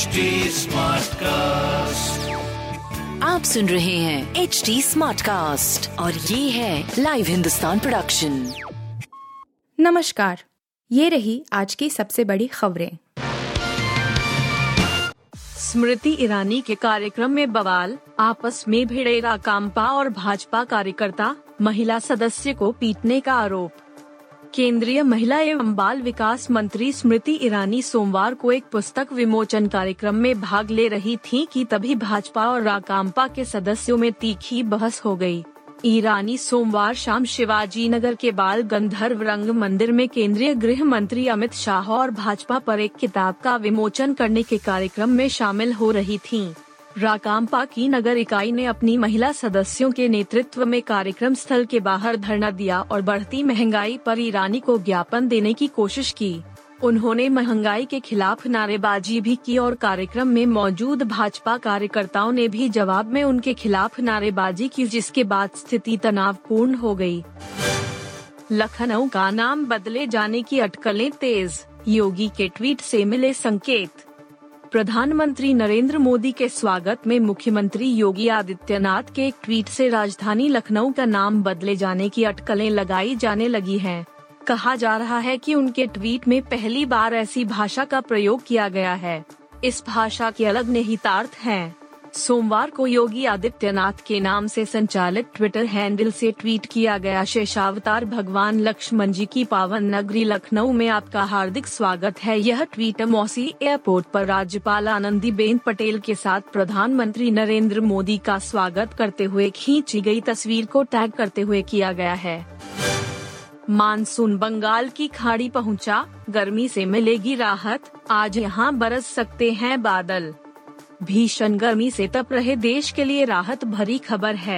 Smart cast, आप सुन रहे हैं HD स्मार्ट कास्ट और ये है लाइव हिंदुस्तान प्रोडक्शन। नमस्कार, ये रही आज की सबसे बड़ी खबरें। स्मृति ईरानी के कार्यक्रम में बवाल, आपस में भिड़े राकांपा और भाजपा कार्यकर्ता, महिला सदस्य को पीटने का आरोप। केंद्रीय महिला एवं बाल विकास मंत्री स्मृति ईरानी सोमवार को एक पुस्तक विमोचन कार्यक्रम में भाग ले रही थीं कि तभी भाजपा और राकांपा के सदस्यों में तीखी बहस हो गई। ईरानी सोमवार शाम शिवाजी नगर के बाल गंधर्व रंग मंदिर में केंद्रीय गृह मंत्री अमित शाह और भाजपा पर एक किताब का विमोचन करने के कार्यक्रम में शामिल हो रही थीं। राकांपा की नगर इकाई ने अपनी महिला सदस्यों के नेतृत्व में कार्यक्रम स्थल के बाहर धरना दिया और बढ़ती महंगाई पर ईरानी को ज्ञापन देने की कोशिश की। उन्होंने महंगाई के खिलाफ नारेबाजी भी की और कार्यक्रम में मौजूद भाजपा कार्यकर्ताओं ने भी जवाब में उनके खिलाफ नारेबाजी की, जिसके बाद स्थिति तनावपूर्ण हो गई। लखनऊ का नाम बदले जाने की अटकलें तेज, योगी के ट्वीट से मिले संकेत। प्रधानमंत्री नरेंद्र मोदी के स्वागत में मुख्यमंत्री योगी आदित्यनाथ के एक ट्वीट से राजधानी लखनऊ का नाम बदले जाने की अटकलें लगाई जाने लगी हैं। कहा जा रहा है कि उनके ट्वीट में पहली बार ऐसी भाषा का प्रयोग किया गया है। इस भाषा के अलग निहितार्थ हैं। सोमवार को योगी आदित्यनाथ के नाम से संचालित ट्विटर हैंडल से ट्वीट किया गया, शेषावतार भगवान लक्ष्मण जी की पावन नगरी लखनऊ में आपका हार्दिक स्वागत है। यह ट्वीट मौसी एयरपोर्ट पर राज्यपाल आनंदीबेन पटेल के साथ प्रधानमंत्री नरेंद्र मोदी का स्वागत करते हुए खींची गई तस्वीर को टैग करते हुए किया गया है। मानसून बंगाल की खाड़ी पहुँचा, गर्मी से मिलेगी राहत, आज यहाँ बरस सकते हैं बादल। भीषण गर्मी से तप रहे देश के लिए राहत भरी खबर है।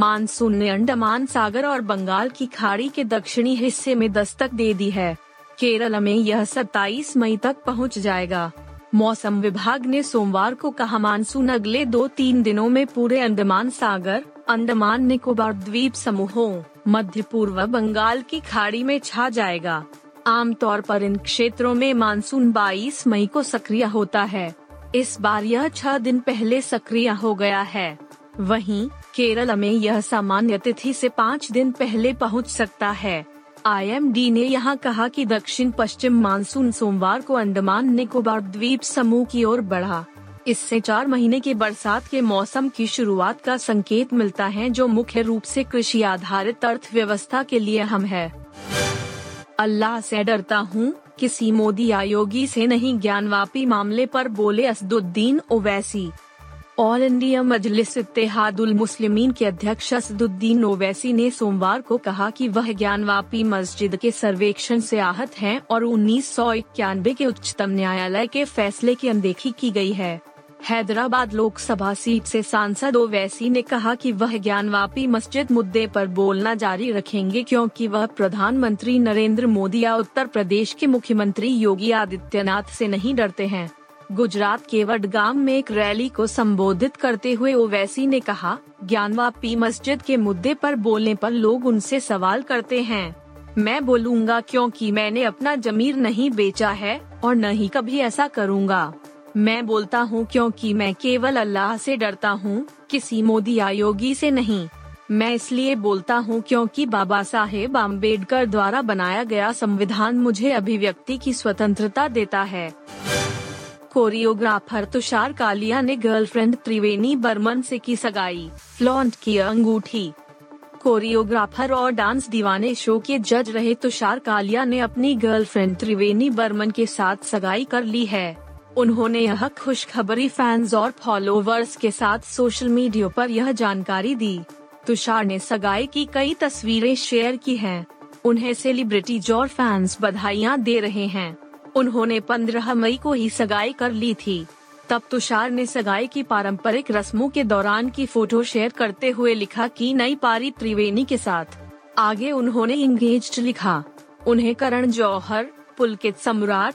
मानसून ने अंडमान सागर और बंगाल की खाड़ी के दक्षिणी हिस्से में दस्तक दे दी है। केरल में यह 27 मई तक पहुंच जाएगा। मौसम विभाग ने सोमवार को कहा, मानसून अगले 2-3 दिनों में पूरे अंडमान सागर, अंडमान निकोबार द्वीप समूहों, मध्य पूर्व बंगाल की खाड़ी में छा जाएगा। आमतौर पर इन क्षेत्रों में मानसून 22 मई को सक्रिय होता है। इस बार यह 6 दिन पहले सक्रिय हो गया है। वहीं केरल में यह सामान्य तिथि से 5 दिन पहले पहुंच सकता है। IMD ने यहां कहा कि दक्षिण पश्चिम मानसून सोमवार को अंडमान निकोबार द्वीप समूह की ओर बढ़ा। इससे 4 महीने के बरसात के मौसम की शुरुआत का संकेत मिलता है, जो मुख्य रूप से कृषि आधारित अर्थव्यवस्था के लिए अहम है। अल्लाह से डरता हूँ, किसी मोदी आयोगी से नहीं, ज्ञानवापी मामले पर बोले असदुद्दीन ओवैसी। ऑल इंडिया मजलिस इत्तेहादुल मुस्लिमीन के अध्यक्ष असदुद्दीन ओवैसी ने सोमवार को कहा कि वह ज्ञानवापी मस्जिद के सर्वेक्षण से आहत हैं और 1991 के उच्चतम न्यायालय के फैसले की अनदेखी की गई है। हैदराबाद लोकसभा सीट से सांसद ओवैसी ने कहा कि वह ज्ञानवापी मस्जिद मुद्दे पर बोलना जारी रखेंगे, क्योंकि वह प्रधानमंत्री नरेंद्र मोदी या उत्तर प्रदेश के मुख्यमंत्री योगी आदित्यनाथ से नहीं डरते हैं। गुजरात के वडगाम में एक रैली को संबोधित करते हुए ओवैसी ने कहा, ज्ञानवापी मस्जिद के मुद्दे पर बोलने पर लोग उनसे सवाल करते हैं। मैं बोलूँगा क्योंकि मैंने अपना जमीर नहीं बेचा है और न ही कभी ऐसा करूँगा। मैं बोलता हूँ क्योंकि मैं केवल अल्लाह से डरता हूँ, किसी मोदी आयोगी से नहीं। मैं इसलिए बोलता हूँ क्योंकि बाबा साहेब आम्बेडकर द्वारा बनाया गया संविधान मुझे अभिव्यक्ति की स्वतंत्रता देता है। कोरियोग्राफर तुषार कालिया ने गर्लफ्रेंड त्रिवेणी बर्मन से की सगाई, फ्लॉन्ट की अंगूठी। कोरियोग्राफर और डांस दीवाने शो के जज रहे तुषार कालिया ने अपनी गर्लफ्रेंड त्रिवेणी बर्मन के साथ सगाई कर ली है। उन्होंने यह खुशखबरी फैंस और फॉलोवर्स के साथ सोशल मीडिया पर यह जानकारी दी। तुषार ने सगाई की कई तस्वीरें शेयर की हैं। उन्हें सेलिब्रिटीज और फैंस बधाइयां दे रहे हैं। उन्होंने 15 मई को ही सगाई कर ली थी। तब तुषार ने सगाई की पारंपरिक रस्मों के दौरान की फोटो शेयर करते हुए लिखा कि नई पारी त्रिवेणी के साथ। आगे उन्होंने इंगेज्ड लिखा। उन्हें करण जौहर, पुलकित सम्राट,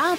आप